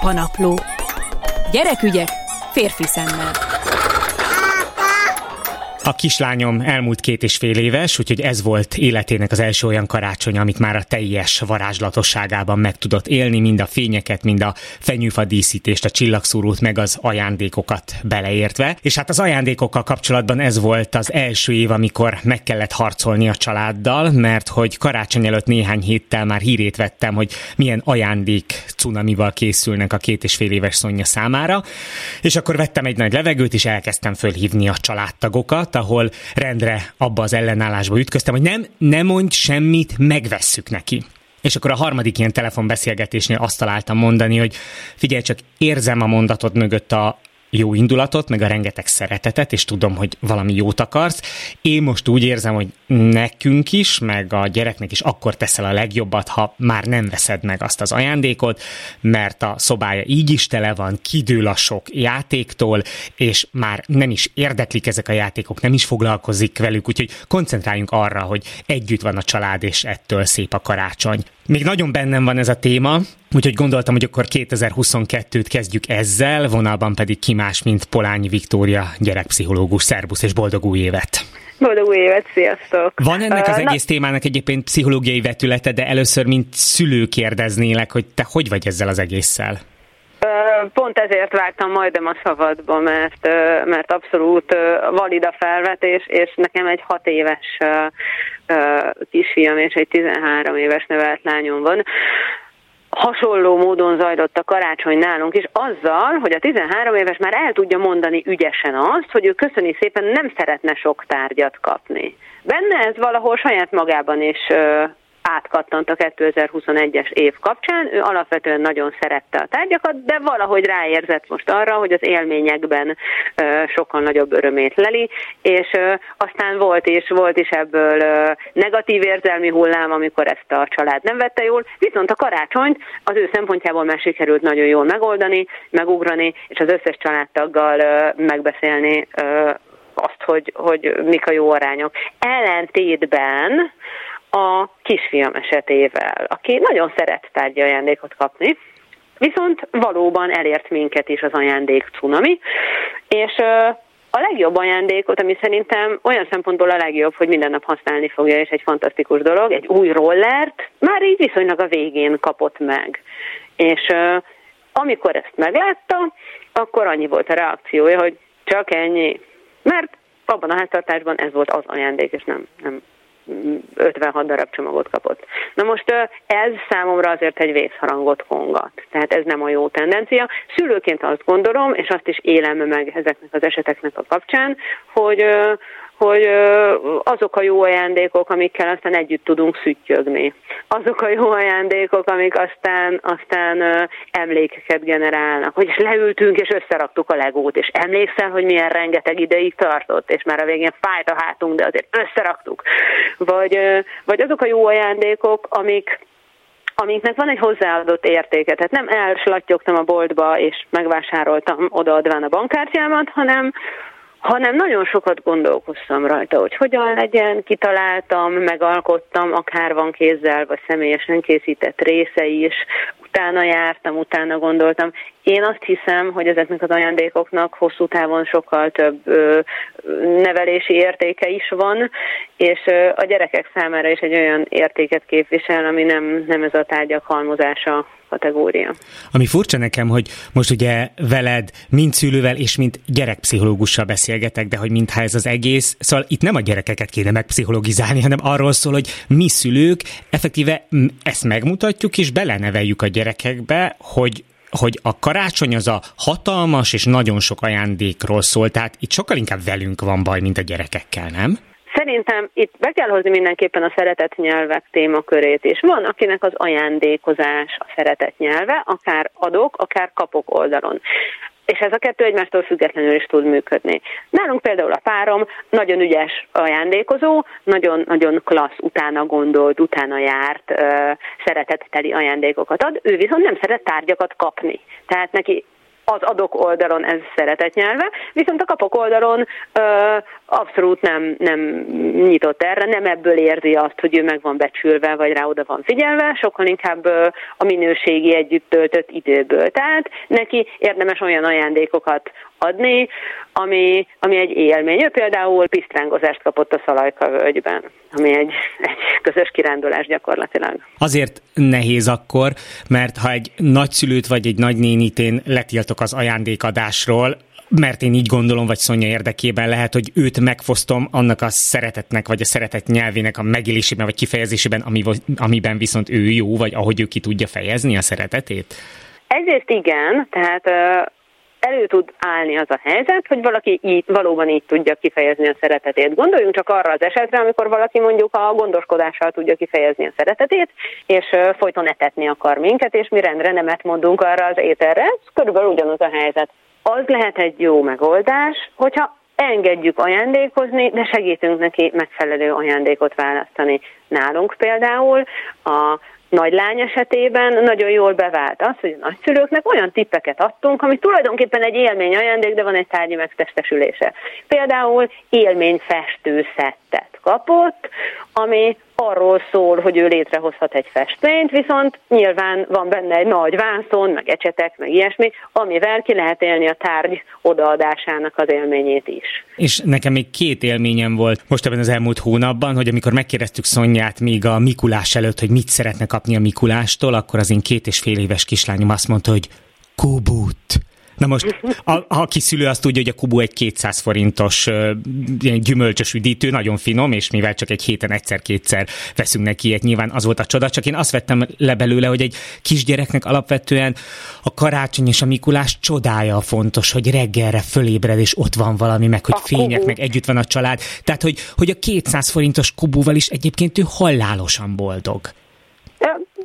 Apanapló. Gyerekügyek férfi szemmel. A kislányom elmúlt 2,5 éves, úgyhogy ez volt életének az első olyan karácsony, amit már a teljes varázslatosságában meg tudott élni, mind a fényeket, mind a fenyőfa díszítést, a csillagszórót, meg az ajándékokat beleértve. És hát az ajándékokkal kapcsolatban ez volt az első év, amikor meg kellett harcolni a családdal, mert hogy karácsony előtt néhány héttel már hírét vettem, hogy milyen ajándék cunamival készülnek a 2,5 éves Szonya számára, és akkor vettem egy nagy levegőt, és elkezdtem fölhívni a családtagokat, ahol rendre abba az ellenállásba ütköztem, hogy nem mondj semmit, megvesszük neki. És akkor a harmadik ilyen telefonbeszélgetésnél azt találtam mondani, hogy figyelj csak, érzem a mondatod mögött a jó indulatot, meg a rengeteg szeretetet, és tudom, hogy valami jót akarsz. Én most úgy érzem, hogy nekünk is, meg a gyereknek is akkor teszel a legjobbat, ha már nem veszed meg azt az ajándékot, mert a szobája így is tele van, kidől a sok játéktól, és már nem is érdeklik ezek a játékok, nem is foglalkozik velük, úgyhogy koncentráljunk arra, hogy együtt van a család, és ettől szép a karácsony. Még nagyon bennem van ez a téma, úgyhogy gondoltam, hogy akkor 2022-t kezdjük ezzel, vonalban pedig ki más, mint Polányi Viktória, gyerekpszichológus. Szerbusz és boldog új évet! Boldog új évet, sziasztok! Van ennek az egész témának egyébként pszichológiai vetülete, de először, mint szülő kérdeznélek, hogy te hogy vagy ezzel az egésszel? Pont ezért vártam majdnem a szavadba, mert abszolút valid a felvetés, és nekem egy 6 éves kisfiam és egy 13 éves nevelt lányom van. Hasonló módon zajlott a karácsony nálunk is, azzal, hogy a 13 éves már el tudja mondani ügyesen azt, hogy ő köszöni szépen nem szeretne sok tárgyat kapni. Benne ez valahol saját magában is átkattant a 2021-es év kapcsán, ő alapvetően nagyon szerette a tárgyakat, de valahogy ráérzett most arra, hogy az élményekben sokkal nagyobb örömét leli, és aztán volt is ebből negatív érzelmi hullám, amikor ezt a család nem vette jól, viszont a karácsonyt az ő szempontjából már sikerült nagyon jól megoldani, megugrani, és az összes családtaggal megbeszélni azt, hogy mik a jó arányok. Ellentétben a kisfiam esetével, aki nagyon szeret tárgyi ajándékot kapni, viszont valóban elért minket is az ajándék cunami, és a legjobb ajándékot, ami szerintem olyan szempontból a legjobb, hogy minden nap használni fogja, és egy fantasztikus dolog, egy új rollert már így viszonylag a végén kapott meg. És amikor ezt meglátta, akkor annyi volt a reakciója, hogy csak ennyi. Mert abban a háztartásban ez volt az ajándék, és nem 56 darab csomagot kapott. Na most ez számomra azért egy vészharangot kongat. Tehát ez nem a jó tendencia. Szülőként azt gondolom, és azt is élem meg ezeknek az eseteknek a kapcsán, hogy azok a jó ajándékok, amikkel aztán együtt tudunk szüttyögni. Azok a jó ajándékok, amik aztán emlékeket generálnak. Hogy leültünk és összeraktuk a legót, és emlékszel, hogy milyen rengeteg ideig tartott, és már a végén fájt a hátunk, de azért összeraktuk. Vagy azok a jó ajándékok, amiknek van egy hozzáadott értéke. Tehát nem elslattyogtam a boltba, és megvásároltam odaadván a bankkártyámat, hanem nagyon sokat gondolkoztam rajta, hogy hogyan legyen, kitaláltam, megalkottam, akár van kézzel, vagy személyesen készített része is, utána jártam, utána gondoltam. Én azt hiszem, hogy ezeknek az ajándékoknak hosszú távon sokkal több nevelési értéke is van, és a gyerekek számára is egy olyan értéket képvisel, ami nem ez a tárgyak halmozása kategória. Ami furcsa nekem, hogy most ugye veled, mint szülővel és mint gyerekpszichológussal beszélgetek, de hogy mintha ez az egész, szóval itt nem a gyerekeket kéne megpszichologizálni, hanem arról szól, hogy mi szülők effektíve ezt megmutatjuk és beleneveljük a gyerekekbe, hogy a karácsony az a hatalmas és nagyon sok ajándékról szól, tehát itt sokkal inkább velünk van baj, mint a gyerekekkel, nem? Szerintem itt be kell hozni mindenképpen a szeretett nyelvek témakörét is. Van, akinek az ajándékozás a szeretett nyelve, akár adok, akár kapok oldalon. És ez a kettő egymástól függetlenül is tud működni. Nálunk például a párom nagyon ügyes ajándékozó, nagyon-nagyon klassz, utána gondolt, utána járt, szeretetteli ajándékokat ad, ő viszont nem szeret tárgyakat kapni. Tehát neki az adok oldalon ez szeretett nyelve, viszont a kapok oldalon abszolút nem nyitott erre, nem ebből érzi azt, hogy ő meg van becsülve, vagy rá oda van figyelve, sokkal inkább a minőségi együtt töltött időből. Tehát neki érdemes olyan ajándékokat adni, ami egy élmény. Ő például pisztrángozást kapott a Szalajka-völgyben, ami egy közös kirándulás gyakorlatilag. Azért nehéz akkor, mert ha egy nagyszülőt vagy egy nagynénit én letiltok az ajándékadásról, mert én így gondolom, vagy Szonya érdekében lehet, hogy őt megfosztom annak a szeretetnek, vagy a szeretet nyelvének a megélésében, vagy kifejezésében, amiben viszont ő jó, vagy ahogy ő ki tudja fejezni a szeretetét? Ezért igen, tehát elő tud állni az a helyzet, hogy valaki valóban így tudja kifejezni a szeretetét. Gondoljunk csak arra az esetre, amikor valaki mondjuk a gondoskodással tudja kifejezni a szeretetét, és folyton etetni akar minket, és mi rendre nemet mondunk arra az ételre. Ez körülbelül ugyanaz a helyzet. Az lehet egy jó megoldás, hogyha engedjük ajándékozni, de segítünk neki megfelelő ajándékot választani. Nálunk például a nagylány esetében nagyon jól bevált az, hogy a nagyszülőknek olyan tippeket adtunk, ami tulajdonképpen egy élmény ajándék, de van egy tárgyi megtestesülése. Például élményfestő szettet kapott, ami arról szól, hogy ő létrehozhat egy festményt, viszont nyilván van benne egy nagy vászon, meg ecsetek, meg ilyesmi, amivel ki lehet élni a tárgy odaadásának az élményét is. És nekem még 2 élményem volt most ebben az elmúlt hónapban, hogy amikor megkérdeztük Szonyát még a Mikulás előtt, hogy mit szeretne kapni a Mikulástól, akkor az én 2,5 éves kislányom azt mondta, hogy kubut. Na most, a kiszülő azt tudja, hogy a kubó egy 200 forintos gyümölcsös üdítő, nagyon finom, és mivel csak egy héten egyszer-kétszer veszünk neki ilyet, nyilván az volt a csoda, csak én azt vettem le belőle, hogy egy kisgyereknek alapvetően a karácsony és a Mikulás csodája fontos, hogy reggelre fölébred, és ott van valami, meg hogy fények, meg együtt van a család. Tehát, hogy a 200 forintos kubóval is egyébként ő halálosan boldog.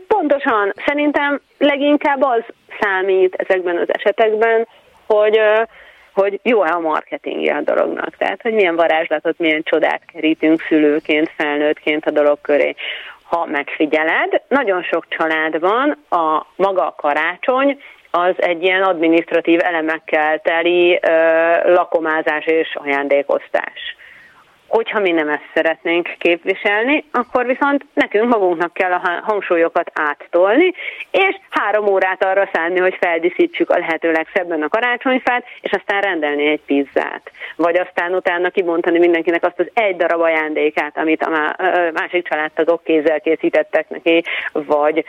Pontosan. Szerintem leginkább az számít ezekben az esetekben, hogy jó-e a marketingje a dolognak. Tehát, hogy milyen varázslatot, milyen csodát kerítünk szülőként, felnőttként a dolog köré. Ha megfigyeled, nagyon sok családban a maga a karácsony az egy ilyen adminisztratív elemekkel teli lakomázás és ajándékosztás. Hogyha mi nem ezt szeretnénk képviselni, akkor viszont nekünk magunknak kell a hangsúlyokat áttolni, és 3 órát arra szánni, hogy feldíszítsük a lehető legszebben a karácsonyfát, és aztán rendelni egy pizzát. Vagy aztán utána kibontani mindenkinek azt az 1 darab ajándékát, amit a másik családtagok kézzel készítettek neki, vagy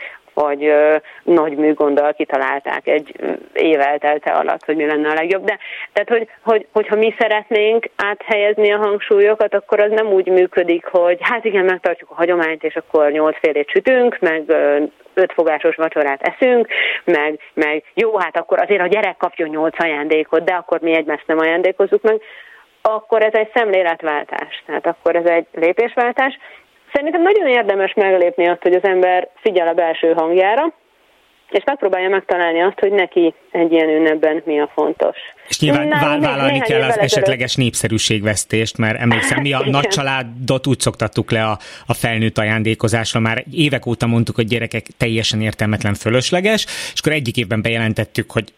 nagy műgonddal kitalálták egy év eltelte alatt, hogy mi lenne a legjobb. De tehát, hogyha mi szeretnénk áthelyezni a hangsúlyokat, akkor az nem úgy működik, hogy hát igen, megtartjuk a hagyományt, és akkor 8 félét sütünk, meg 5 fogásos vacsorát eszünk, meg jó, hát akkor azért a gyerek kapjon 8 ajándékot, de akkor mi egymást nem ajándékozzuk meg, akkor ez egy szemléletváltás, tehát akkor ez egy lépésváltás. Szerintem nagyon érdemes meglépni azt, hogy az ember figyel a belső hangjára, és megpróbálja megtalálni azt, hogy neki egy ilyen ünnepben mi a fontos. És nyilván vállalni kell az esetleges népszerűségvesztést, mert emlékszem, mi a nagy családot úgy szoktattuk le a felnőtt ajándékozásra. Már évek óta mondtuk, hogy gyerekek teljesen értelmetlen fölösleges, és akkor egyik évben bejelentettük, hogy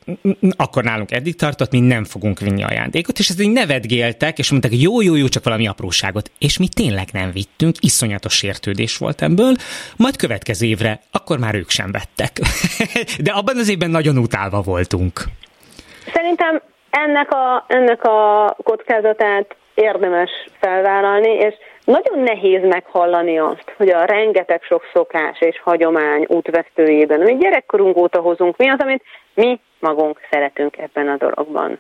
akkor nálunk eddig tartott, mi nem fogunk vinni ajándékot, és ezt így nevetgéltek, és mondták, hogy jó, csak valami apróságot. És mi tényleg nem vittünk, iszonyatos sértődés volt ebből, majd következő évre, akkor már ők sem vettek. De abban az évben nagyon utálva voltunk. Szerintem ennek a kockázatát érdemes felvállalni, és nagyon nehéz meghallani azt, hogy a rengeteg sok szokás és hagyomány útvesztőjében, amit gyerekkorunk óta hozunk, mi az, amit mi magunk szeretünk ebben a dologban.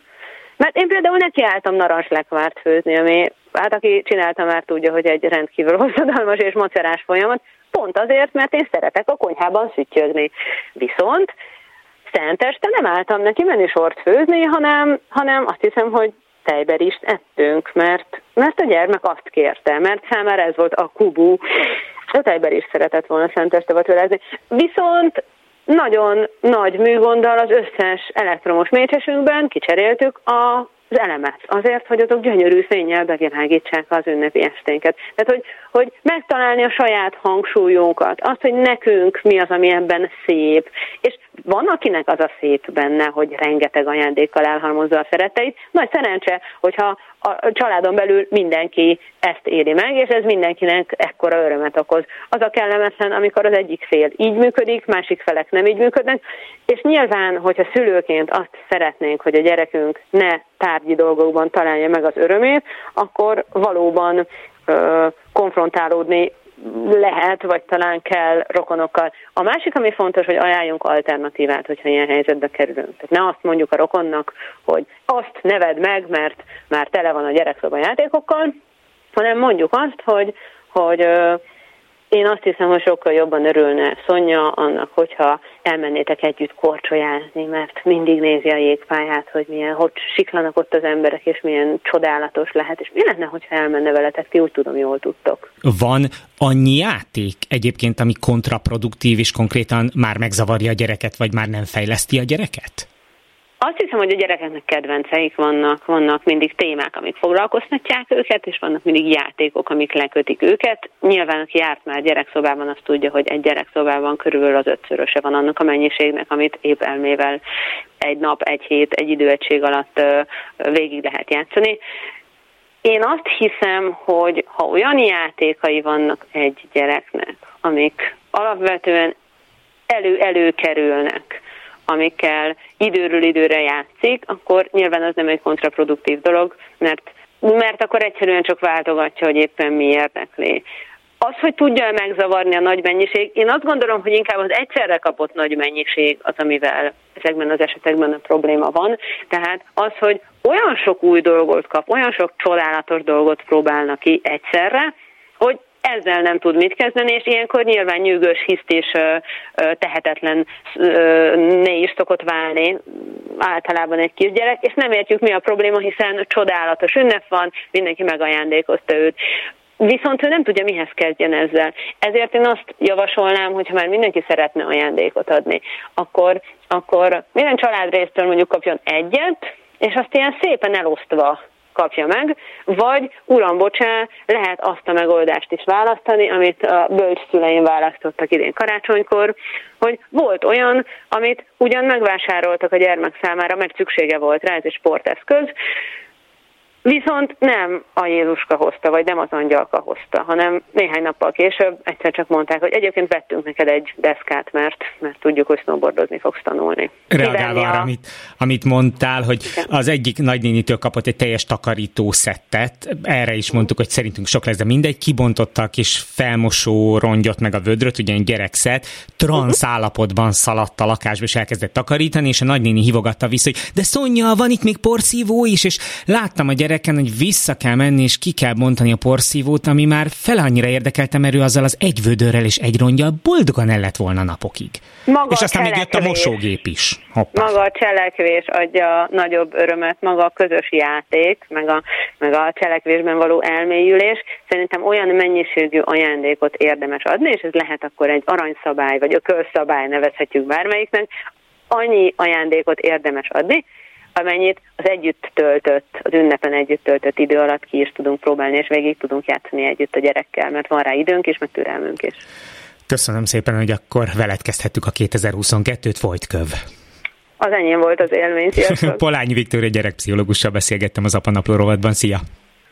Mert én például nekiálltam narancslekvárt főzni, ami, hát aki csinálta már tudja, hogy egy rendkívül hosszadalmas és macerás folyamat, pont azért, mert én szeretek a konyhában szüttyögni. Viszont szenteste nem álltam neki menüsort főzni, hanem azt hiszem, hogy tejberist ettünk, mert a gyermek azt kérte, mert számára ez volt a kubu. A tejberist szeretett volna szenteste vacsorázni. Viszont nagyon nagy műgonddal az összes elektromos mécsesünkben kicseréltük a az elemet, azért, hogy azok gyönyörű fénnyel bevilágítsák az ünnepi esténket. Tehát, hogy megtalálni a saját hangsúlyunkat, azt, hogy nekünk mi az, ami ebben szép, és van, akinek az a szép benne, hogy rengeteg ajándékkal elhalmozza a szeretteit. Nagy szerencse, hogyha a családon belül mindenki ezt éri meg, és ez mindenkinek ekkora örömet okoz. Az a kellemetlen, amikor az egyik fél így működik, másik felek nem így működnek, és nyilván, hogyha szülőként azt szeretnénk, hogy a gyerekünk ne tárgyi dolgokban találja meg az örömét, akkor valóban konfrontálódni lehet, vagy talán kell rokonokkal. A másik, ami fontos, hogy ajánljunk alternatívát, hogyha ilyen helyzetbe kerülünk. Tehát ne azt mondjuk a rokonnak, hogy azt ne vedd meg, mert már tele van a gyerekszoba játékokkal, hanem mondjuk azt, hogy én azt hiszem, hogy sokkal jobban örülne Szonya annak, hogyha elmennétek együtt korcsolyázni, mert mindig nézi a jégpályát, hogy milyen, hogy siklanak ott az emberek, és milyen csodálatos lehet, és mi lenne, hogyha elmenne veletek, ti úgy tudom, jól tudtok. Van annyi játék egyébként, ami kontraproduktív, és konkrétan már megzavarja a gyereket, vagy már nem fejleszti a gyereket? Azt hiszem, hogy a gyerekeknek kedvenceik vannak mindig témák, amik foglalkoztatják őket, és vannak mindig játékok, amik lekötik őket. Nyilván, aki járt már gyerekszobában, azt tudja, hogy egy gyerekszobában körülbelül az 5-szöröse van annak a mennyiségnek, amit épp elmével egy nap, egy hét, egy időegység alatt végig lehet játszani. Én azt hiszem, hogy ha olyan játékai vannak egy gyereknek, amik alapvetően előkerülnek, amikkel időről időre játszik, akkor nyilván az nem egy kontraproduktív dolog, mert akkor egyszerűen csak váltogatja, hogy éppen mi érdekli. Az, hogy tudja megzavarni a nagy mennyiség, én azt gondolom, hogy inkább az egyszerre kapott nagy mennyiség az, amivel ezekben az esetekben a probléma van. Tehát az, hogy olyan sok új dolgot kap, olyan sok csodálatos dolgot próbálnak ki egyszerre, hogy ezzel nem tud mit kezdeni, és ilyenkor nyilván nyűgös, hisztis, tehetetlen ne is szokott válni általában egy kisgyerek, és nem értjük, mi a probléma, hiszen csodálatos ünnep van, mindenki megajándékozta őt. Viszont ő nem tudja, mihez kezdjen ezzel. Ezért én azt javasolnám, hogyha már mindenki szeretne ajándékot adni, akkor minden családrésztől mondjuk kapjon egyet, és azt ilyen szépen elosztva kapja meg, vagy uram, bocsá, lehet azt a megoldást is választani, amit a bölcsszüleim választottak idén karácsonykor, hogy volt olyan, amit ugyan megvásároltak a gyermek számára, mert szüksége volt rá, ez egy sporteszköz, viszont nem a Jézuska hozta, vagy nem az angyalka hozta, hanem néhány nappal később egyszer csak mondták, hogy egyébként vettünk neked egy deszkát, mert tudjuk, hogy snowboardozni fogsz tanulni. Reagálva arra, amit mondtál, hogy az egyik nagynénitől kapott egy teljes takarítószettet, erre is mondtuk, hogy szerintünk sok lesz, de mindegy, kibontotta a kis felmosó rongyot meg a vödröt, ugye egy gyerekszett, transz állapotban szaladt a lakásba, és elkezdett takarítani, és a nagynéni hívogatta vissza, hogy de Szonya, van itt még porszívó is, és láttam a gyereken, hogy vissza kell menni, és ki kell bontani a porszívót, ami már fele annyira érdekeltem, erő azzal az egy vödörrel és egy rongyal boldogan el lett volna napokig. Maga és aztán még jött a mosógép is. Hoppá. Maga a cselekvés adja nagyobb örömet, maga a közös játék, meg a cselekvésben való elmélyülés. Szerintem olyan mennyiségű ajándékot érdemes adni, és ez lehet akkor egy aranyszabály, vagy ökölszabály, nevezhetjük bármelyiknek. Annyi ajándékot érdemes adni, amennyit az ünnepen együtt töltött idő alatt ki is tudunk próbálni, és végig tudunk játszani együtt a gyerekkel, mert van rá időnk és meg türelmünk is. Köszönöm szépen, hogy akkor veled kezdhettük a 2022-t, Vojtköv. Az enyém volt az élmény. Polányi Viktória gyerekpszichológussal beszélgettem az Apanapló rovatban. Szia!